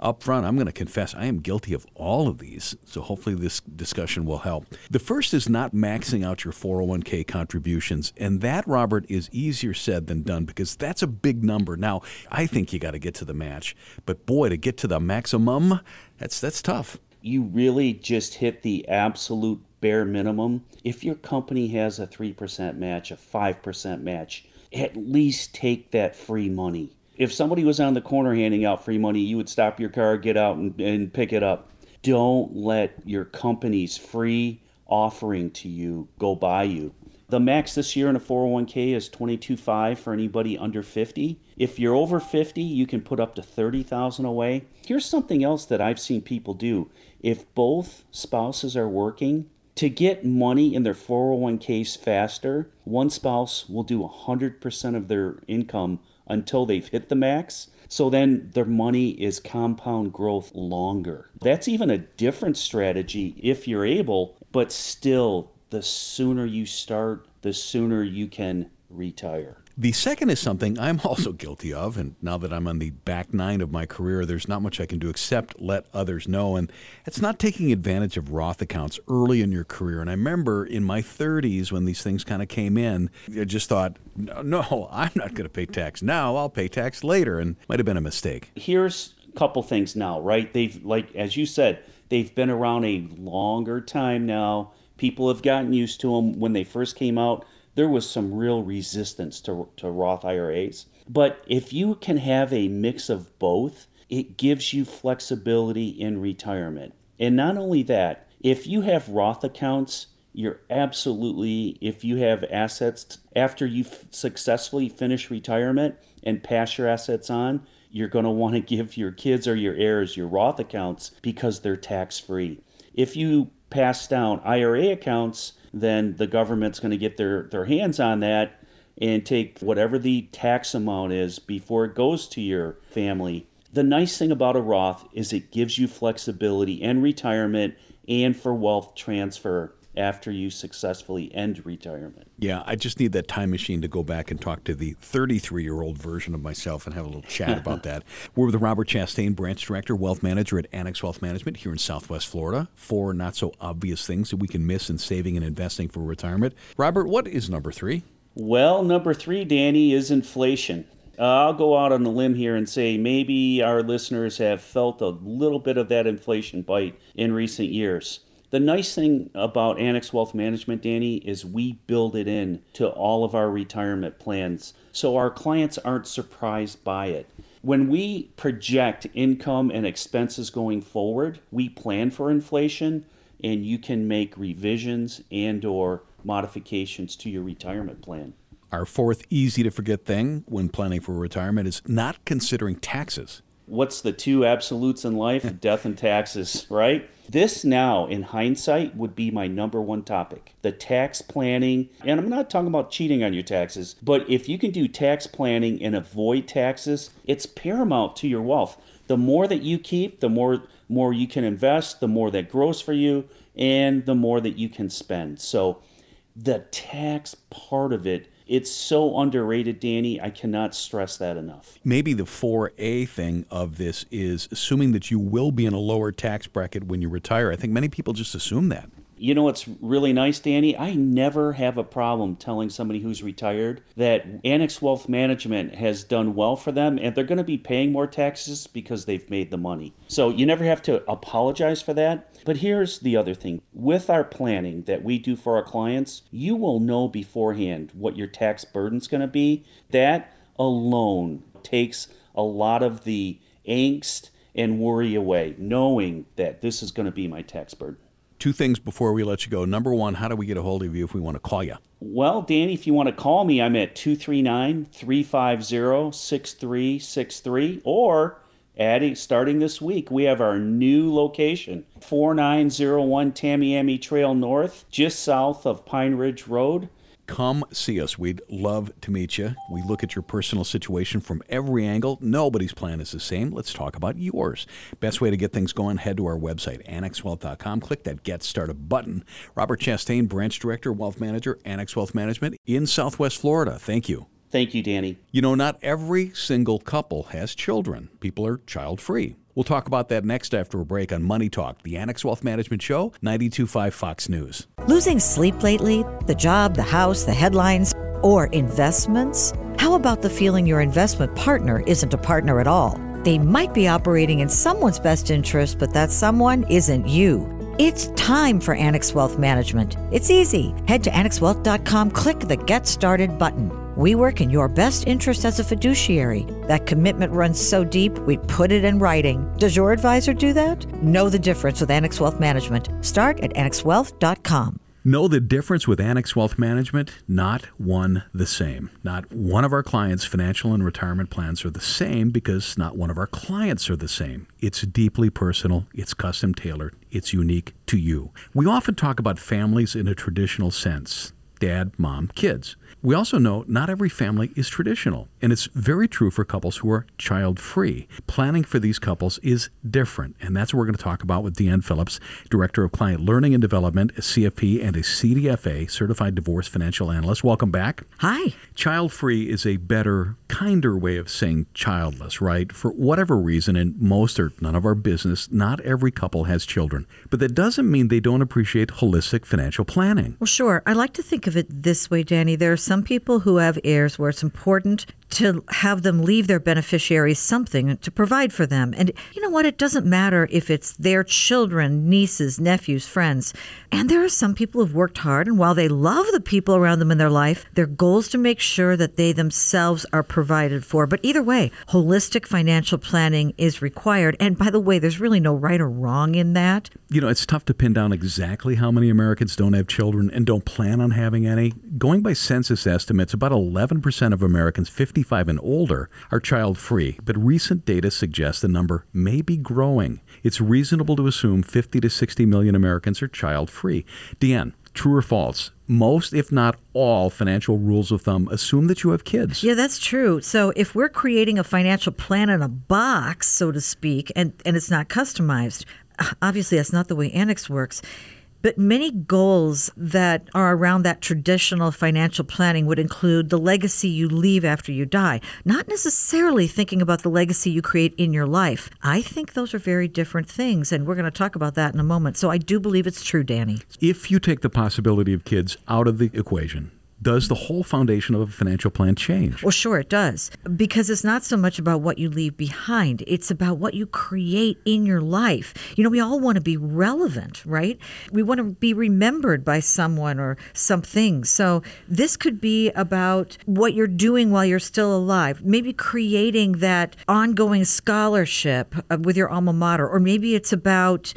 up front, I'm going to confess I am guilty of all of these, so hopefully this discussion will help. The first is not maxing out your four oh one k contributions, and that, Robert, is easier said than done because that's a big number. Now, I think you got to get to the match, but boy, to get to the maximum, that's that's tough. You really just hit the absolute bare minimum. If your company has a three percent match, a five percent match, at least take that free money. If somebody was on the corner handing out free money, you would stop your car, get out, and, and pick it up. Don't let your company's free offering to you go by you. The max this year in a four oh one k is twenty-two point five for anybody under fifty. If you're over fifty, you can put up to thirty thousand dollars away. Here's something else that I've seen people do. If both spouses are working, to get money in their four oh one k's faster, one spouse will do one hundred percent of their income until they've hit the max. So then their money is compound growth longer. That's even a different strategy if you're able, but still, the sooner you start, the sooner you can retire. The second is something I'm also guilty of, and now that I'm on the back nine of my career, there's not much I can do except let others know, and it's not taking advantage of Roth accounts early in your career. And I remember in my thirties when these things kind of came in, I just thought, no, no I'm not going to pay tax now, I'll pay tax later, and might have been a mistake. Here's a couple things now, right? They've, like, as you said, they've been around a longer time now. People have gotten used to them. When they first came out, there was some real resistance to, to Roth I R As. But if you can have a mix of both, it gives you flexibility in retirement. And not only that, if you have Roth accounts, you're absolutely, if you have assets, after you f- successfully finish retirement and pass your assets on, you're going to want to give your kids or your heirs your Roth accounts because they're tax-free. If you pass down I R A accounts, then the government's going to get their, their hands on that and take whatever the tax amount is before it goes to your family. The nice thing about a Roth is it gives you flexibility in retirement and for wealth transfer after you successfully end retirement. Yeah, I just need that time machine to go back and talk to the thirty-three-year-old version of myself and have a little chat about that. We're with Robert Chastain, Branch Director, Wealth Manager at Annex Wealth Management here in Southwest Florida. Four not-so-obvious things that we can miss in saving and investing for retirement. Robert, what is number three? Well, number three, Danny, is inflation. Uh, I'll go out on a limb here and say maybe our listeners have felt a little bit of that inflation bite in recent years. The nice thing about Annex Wealth Management, Danny, is we build it in to all of our retirement plans, so our clients aren't surprised by it. When we project income and expenses going forward, we plan for inflation, and you can make revisions and or modifications to your retirement plan. Our fourth easy-to-forget thing when planning for retirement is not considering taxes. What's the two absolutes in life? Death and taxes, right? This now, in hindsight, would be my number one topic. The tax planning, and I'm not talking about cheating on your taxes, but if you can do tax planning and avoid taxes, it's paramount to your wealth. The more that you keep, the more, more you can invest, the more that grows for you, and the more that you can spend. So the tax part of it, it's so underrated, Danny. I cannot stress that enough. Maybe the four A thing of this is assuming that you will be in a lower tax bracket when you retire. I think many people just assume that. You know what's really nice, Danny? I never have a problem telling somebody who's retired that Annex Wealth Management has done well for them and they're going to be paying more taxes because they've made the money. So you never have to apologize for that. But here's the other thing. With our planning that we do for our clients, you will know beforehand what your tax burden's going to be. That alone takes a lot of the angst and worry away, knowing that this is going to be my tax burden. Two things before we let you go. Number one, how do we get a hold of you if we want to call you? Well, Danny, if you want to call me, I'm at two three nine, three five zero, six three six three. Or adding, starting this week, we have our new location, four nine zero one Tamiami Trail North, just south of Pine Ridge Road. Come see us. We'd love to meet you. We look at your personal situation from every angle. Nobody's plan is the same. Let's talk about yours. Best way to get things going, head to our website, annex wealth dot com. Click that Get Started button. Robert Chastain, Branch Director, Wealth Manager, Annex Wealth Management in Southwest Florida. Thank you. Thank you, Danny. You know, not every single couple has children. People are child-free. We'll talk about that next after a break on Money Talk, the Annex Wealth Management Show, ninety-two point five Fox News. Losing sleep lately? The job, the house, the headlines, or investments? How about the feeling your investment partner isn't a partner at all? They might be operating in someone's best interest, but that someone isn't you. It's time for Annex Wealth Management. It's easy. Head to annex wealth dot com, click the Get Started button. We work in your best interest as a fiduciary. That commitment runs so deep, we put it in writing. Does your advisor do that? Know the difference with Annex Wealth Management. Start at annex wealth dot com. Know the difference with Annex Wealth Management? Not one the same. Not one of our clients' financial and retirement plans are the same because not one of our clients are the same. It's deeply personal. It's custom tailored. It's unique to you. We often talk about families in a traditional sense. Dad, mom, kids. We also know not every family is traditional, and it's very true for couples who are child-free. Planning for these couples is different, and that's what we're going to talk about with Deanne Phillips, Director of Client Learning and Development, a C F P, and a C D F A, Certified Divorce Financial Analyst. Welcome back. Hi. Child-free is a better, kinder way of saying childless, right? For whatever reason, and most or none of our business, not every couple has children. But that doesn't mean they don't appreciate holistic financial planning. Well, sure. I like to think of it this way, Danny. There are some people who have heirs where it's important to have them leave their beneficiaries something to provide for them. And you know what? It doesn't matter if it's their children, nieces, nephews, friends. And there are some people who've worked hard, and while they love the people around them in their life, their goal is to make sure that they themselves are provided for. But either way, holistic financial planning is required. And by the way, there's really no right or wrong in that. you know, it's tough to pin down exactly how many Americans don't have children and don't plan on having any. Going by census estimates, about eleven percent of Americans fifty-five and older are child-free, but recent data suggests the number may be growing. It's reasonable to assume fifty to sixty million Americans are child-free. Deanne, true or false? Most, if not all, financial rules of thumb assume that you have kids. Yeah, that's true. So if we're creating a financial plan in a box, so to speak, and, and it's not customized, obviously that's not the way Annex works. But many goals that are around that traditional financial planning would include the legacy you leave after you die, not necessarily thinking about the legacy you create in your life. I think those are very different things, and we're going to talk about that in a moment. So I do believe it's true, Danny. If you take the possibility of kids out of the equation, does the whole foundation of a financial plan change? Well, sure it does, because it's not so much about what you leave behind. It's about what you create in your life. You know, we all want to be relevant, right? We want to be remembered by someone or something. So this could be about what you're doing while you're still alive, maybe creating that ongoing scholarship with your alma mater, or maybe it's about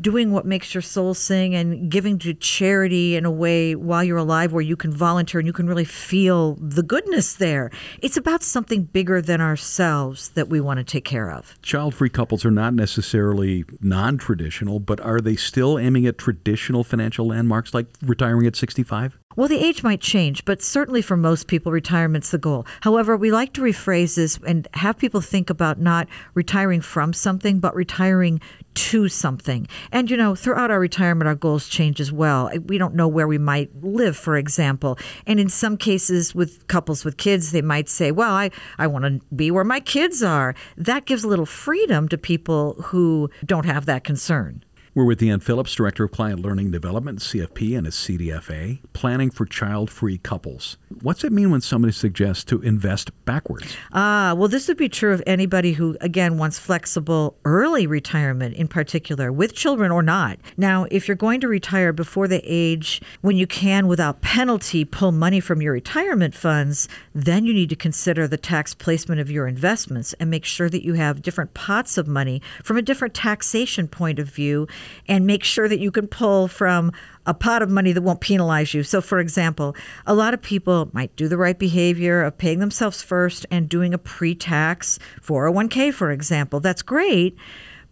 doing what makes your soul sing and giving to charity in a way while you're alive where you can volunteer. Volunteer and you can really feel the goodness there. It's about something bigger than ourselves that we want to take care of. Child-free couples are not necessarily non-traditional, but are they still aiming at traditional financial landmarks like retiring at sixty-five? Well, the age might change, but certainly for most people, retirement's the goal. However, we like to rephrase this and have people think about not retiring from something, but retiring to something. And, you know, throughout our retirement, our goals change as well. We don't know where we might live, for example. And in some cases with couples with kids, they might say, well, I, I want to be where my kids are. That gives a little freedom to people who don't have that concern. We're with Deanne Phillips, Director of Client Learning Development, C F P, and a C D F A, planning for child-free couples. What's it mean when somebody suggests to invest backwards? Ah, well, this would be true of anybody who, again, wants flexible early retirement in particular, with children or not. Now, if you're going to retire before the age when you can, without penalty, pull money from your retirement funds, then you need to consider the tax placement of your investments and make sure that you have different pots of money from a different taxation point of view, and make sure that you can pull from a pot of money that won't penalize you. So, for example, a lot of people might do the right behavior of paying themselves first and doing a pre-tax four oh one k, for example. That's great.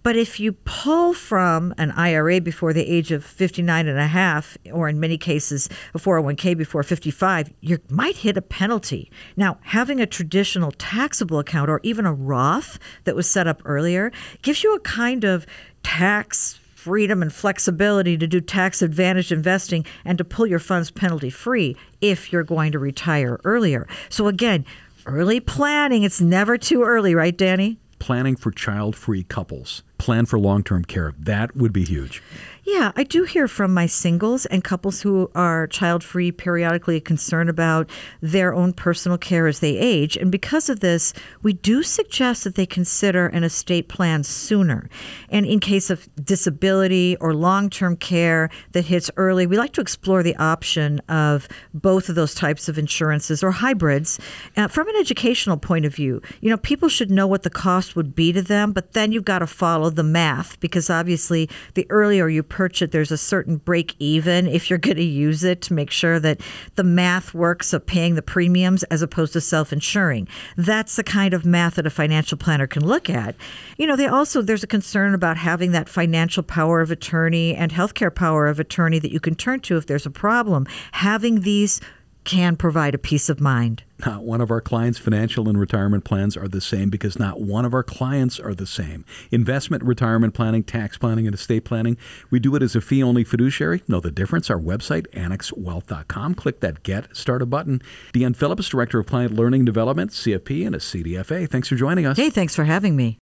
But if you pull from an I R A before the age of fifty-nine and a half, or in many cases, a four oh one k before fifty-five, you might hit a penalty. Now, having a traditional taxable account or even a Roth that was set up earlier gives you a kind of tax freedom and flexibility to do tax-advantaged investing and to pull your funds penalty-free if you're going to retire earlier. So again, early planning, it's never too early, right, Danny? Planning for child-free couples. Plan for long-term care. That would be huge. Yeah, I do hear from my singles and couples who are child-free periodically concerned about their own personal care as they age. And because of this, we do suggest that they consider an estate plan sooner. And in case of disability or long-term care that hits early, we like to explore the option of both of those types of insurances or hybrids. Uh, from an educational point of view, you know, people should know what the cost would be to them, but then you've got to follow the math, because obviously the earlier you purchase it, there's a certain break even if you're going to use it, to make sure that the math works of paying the premiums as opposed to self-insuring. That's the kind of math that a financial planner can look at. You know, they also, there's a concern about having that financial power of attorney and healthcare power of attorney that you can turn to if there's a problem. Having these can provide a peace of mind. Not one of our clients' financial and retirement plans are the same, because not one of our clients are the same. Investment, retirement planning, tax planning, and estate planning. We do it as a fee-only fiduciary. Know the difference? Our website, annex wealth dot com. Click that Get Started button. Deanne Phillips, Director of Client Learning Development, C F P, and a C D F A. Thanks for joining us. Hey, thanks for having me.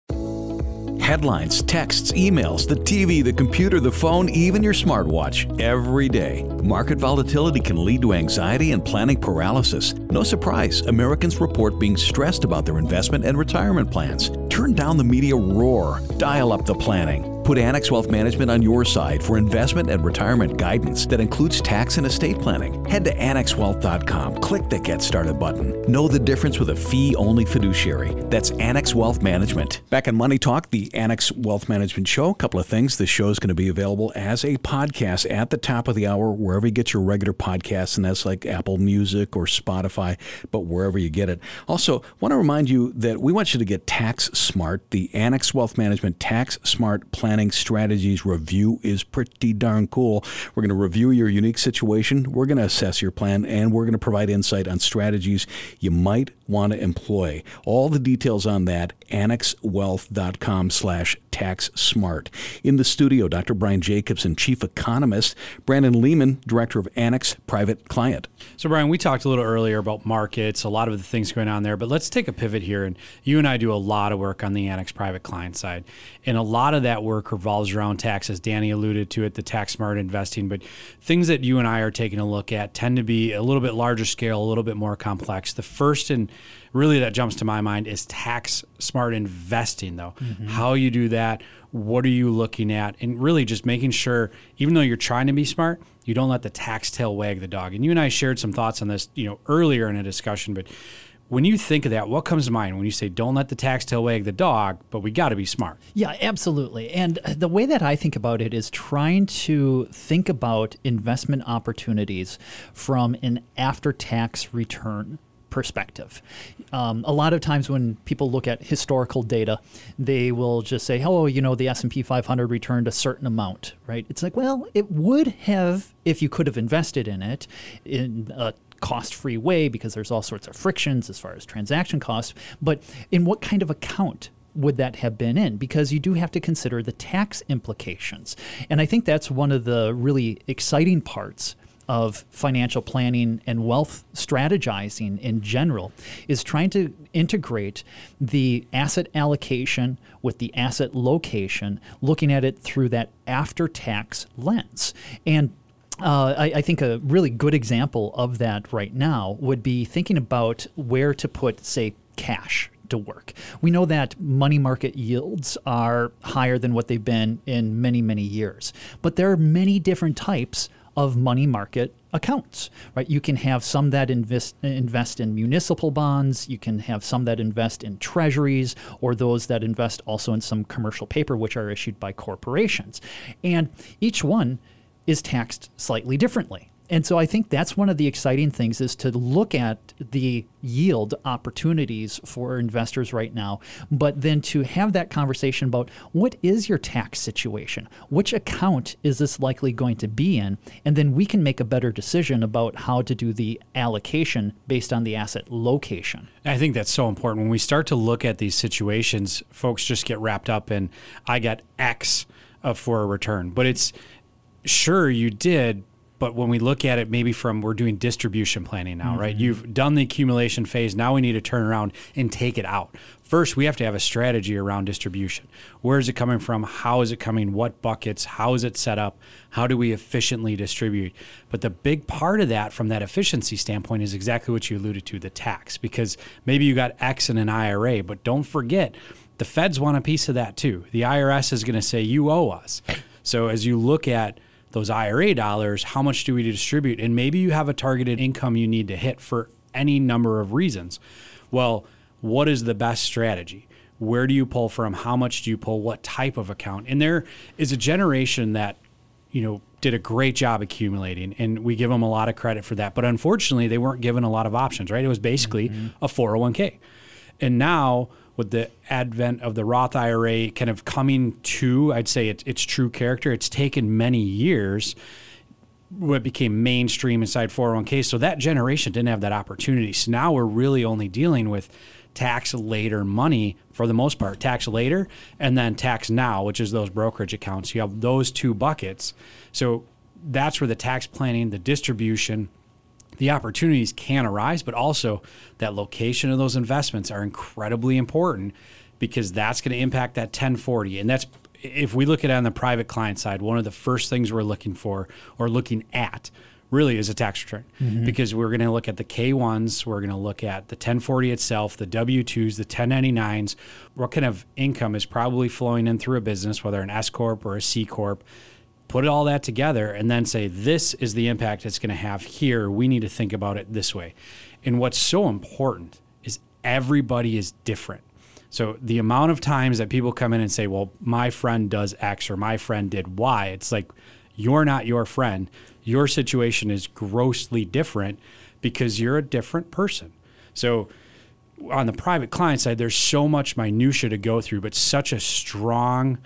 Headlines, texts, emails, the T V, the computer, the phone, even your smartwatch, every day. Market volatility can lead to anxiety and planning paralysis. No surprise, Americans report being stressed about their investment and retirement plans. Turn down the media roar. Dial up the planning. Put Annex Wealth Management on your side for investment and retirement guidance that includes tax and estate planning. Head to annex wealth dot com, click the Get Started button. Know the difference with a fee-only fiduciary. That's Annex Wealth Management. Back in Money Talk, the Annex Wealth Management Show. A couple of things. This show is going to be available as a podcast at the top of the hour, wherever you get your regular podcasts, and that's like Apple Music or Spotify, but wherever you get it. Also, want to remind you that we want you to get tax smart. The Annex Wealth Management Tax Smart Planning Strategies Review is pretty darn cool. We're going to review your unique situation, we're going to assess your plan, and we're going to provide insight on strategies you might want to employ. All the details on that, annex wealth dot com slash tax smart. In the studio, Doctor Brian Jacobson, Chief Economist, Brandon Lehman, Director of Annex Private Client. So, Brian, we talked a little earlier about markets, a lot of the things going on there, but let's take a pivot here. And you and I do a lot of work on the Annex Private Client side. And a lot of that work revolves around tax, as Danny alluded to it, the tax smart investing. But things that you and I are taking a look at tend to be a little bit larger scale, a little bit more complex. The first and really that jumps to my mind is tax smart investing, though. Mm-hmm. How you do that, what are you looking at, and really just making sure, even though you're trying to be smart, you don't let the tax tail wag the dog. And you and I shared some thoughts on this, you know, earlier in a discussion, but when you think of that, what comes to mind when you say, don't let the tax tail wag the dog, but we got to be smart? Yeah, absolutely. And the way that I think about it is trying to think about investment opportunities from an after-tax return perspective. Um, a lot of times when people look at historical data, they will just say, oh, you know, the S and P five hundred returned a certain amount, right? It's like, well, it would have if you could have invested in it in a cost-free way, because there's all sorts of frictions as far as transaction costs, but in what kind of account would that have been in? Because you do have to consider the tax implications. And I think that's one of the really exciting parts of financial planning and wealth strategizing in general, is trying to integrate the asset allocation with the asset location, looking at it through that after-tax lens. And Uh, I, I think a really good example of that right now would be thinking about where to put, say, cash to work. We know that money market yields are higher than what they've been in many, many years. But there are many different types of money market accounts, right? You can have some that invest invest in municipal bonds, you can have some that invest in treasuries, or those that invest also in some commercial paper, which are issued by corporations. And each one is taxed slightly differently. And so I think that's one of the exciting things, is to look at the yield opportunities for investors right now, but then to have that conversation about what is your tax situation? Which account is this likely going to be in? And then we can make a better decision about how to do the allocation based on the asset location. I think that's so important. When we start to look at these situations, folks just get wrapped up in, I got X for a return, but it's, sure, you did, but when we look at it, maybe from, we're doing distribution planning now, mm-hmm. right? You've done the accumulation phase. Now we need to turn around and take it out. First, we have to have a strategy around distribution. Where is it coming from? How is it coming? What buckets? How is it set up? How do we efficiently distribute? But the big part of that from that efficiency standpoint is exactly what you alluded to, the tax, because maybe you got X in an I R A, but don't forget, the feds want a piece of that too. The I R S is going to say, you owe us. So as you look at those I R A dollars, how much do we distribute? And maybe you have a targeted income you need to hit for any number of reasons. Well, what is the best strategy? Where do you pull from? How much do you pull? What type of account? And there is a generation that, you know, did a great job accumulating, and we give them a lot of credit for that. But unfortunately, they weren't given a lot of options, right? It was basically mm-hmm. a four oh one k. And now, with the advent of the Roth I R A kind of coming to, I'd say it, its true character, it's taken many years, what became mainstream inside four oh one k. So that generation didn't have that opportunity. So now we're really only dealing with tax later money for the most part, tax later, and then tax now, which is those brokerage accounts. You have those two buckets. So that's where the tax planning, the distribution, the opportunities can arise, but also that location of those investments are incredibly important, because that's going to impact that ten forty. And that's, if we look at it on the private client side, one of the first things we're looking for or looking at really is a tax return, mm-hmm. because we're going to look at the K ones, we're going to look at the ten forty itself, the W twos, the ten ninety-nines, what kind of income is probably flowing in through a business, whether an S corp or a C corp, put all that together and then say, this is the impact it's going to have here. We need to think about it this way. And what's so important is everybody is different. So the amount of times that people come in and say, well, my friend does X or my friend did Y, it's like, you're not your friend. Your situation is grossly different because you're a different person. So on the private client side, there's so much minutia to go through, but such a strong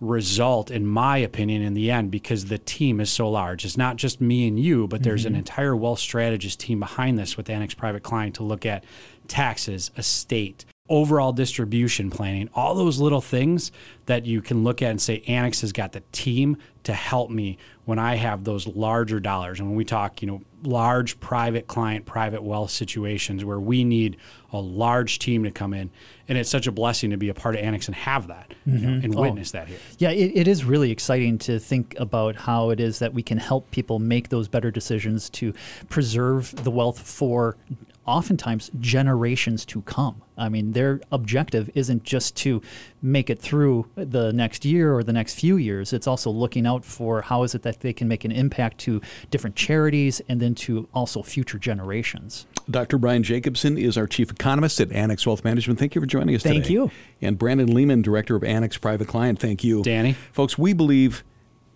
result, in my opinion, in the end, because the team is so large. It's not just me and you, but there's mm-hmm. an entire wealth strategist team behind this with Annex Private Client to look at taxes, estate, overall distribution planning, all those little things that you can look at and say, Annex has got the team to help me when I have those larger dollars. And when we talk, you know, large private client, private wealth situations where we need a large team to come in. And it's such a blessing to be a part of Annex and have that mm-hmm. you know, and witness oh. that here. Yeah, it, it is really exciting to think about how it is that we can help people make those better decisions to preserve the wealth for oftentimes generations to come. I mean, their objective isn't just to make it through the next year or the next few years. It's also looking out for how is it that they can make an impact to different charities and then to also future generations. Doctor Brian Jacobson is our chief economist at Annex Wealth Management. Thank you for joining us today. Thank you. And Brandon Lehman, director of Annex Private Client. Thank you. Danny. Folks, we believe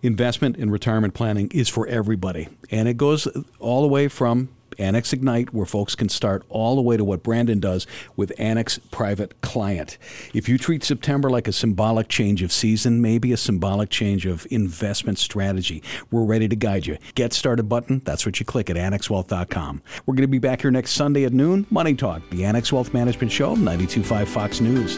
investment and retirement planning is for everybody. And it goes all the way from Annex Ignite, where folks can start, all the way to what Brandon does with Annex Private Client. If you treat September like a symbolic change of season, maybe a symbolic change of investment strategy, we're ready to guide you. Get started button, that's what you click at annex wealth dot com. We're going to be back here next Sunday at noon, Money Talk, the Annex Wealth Management Show, ninety-two point five Fox News.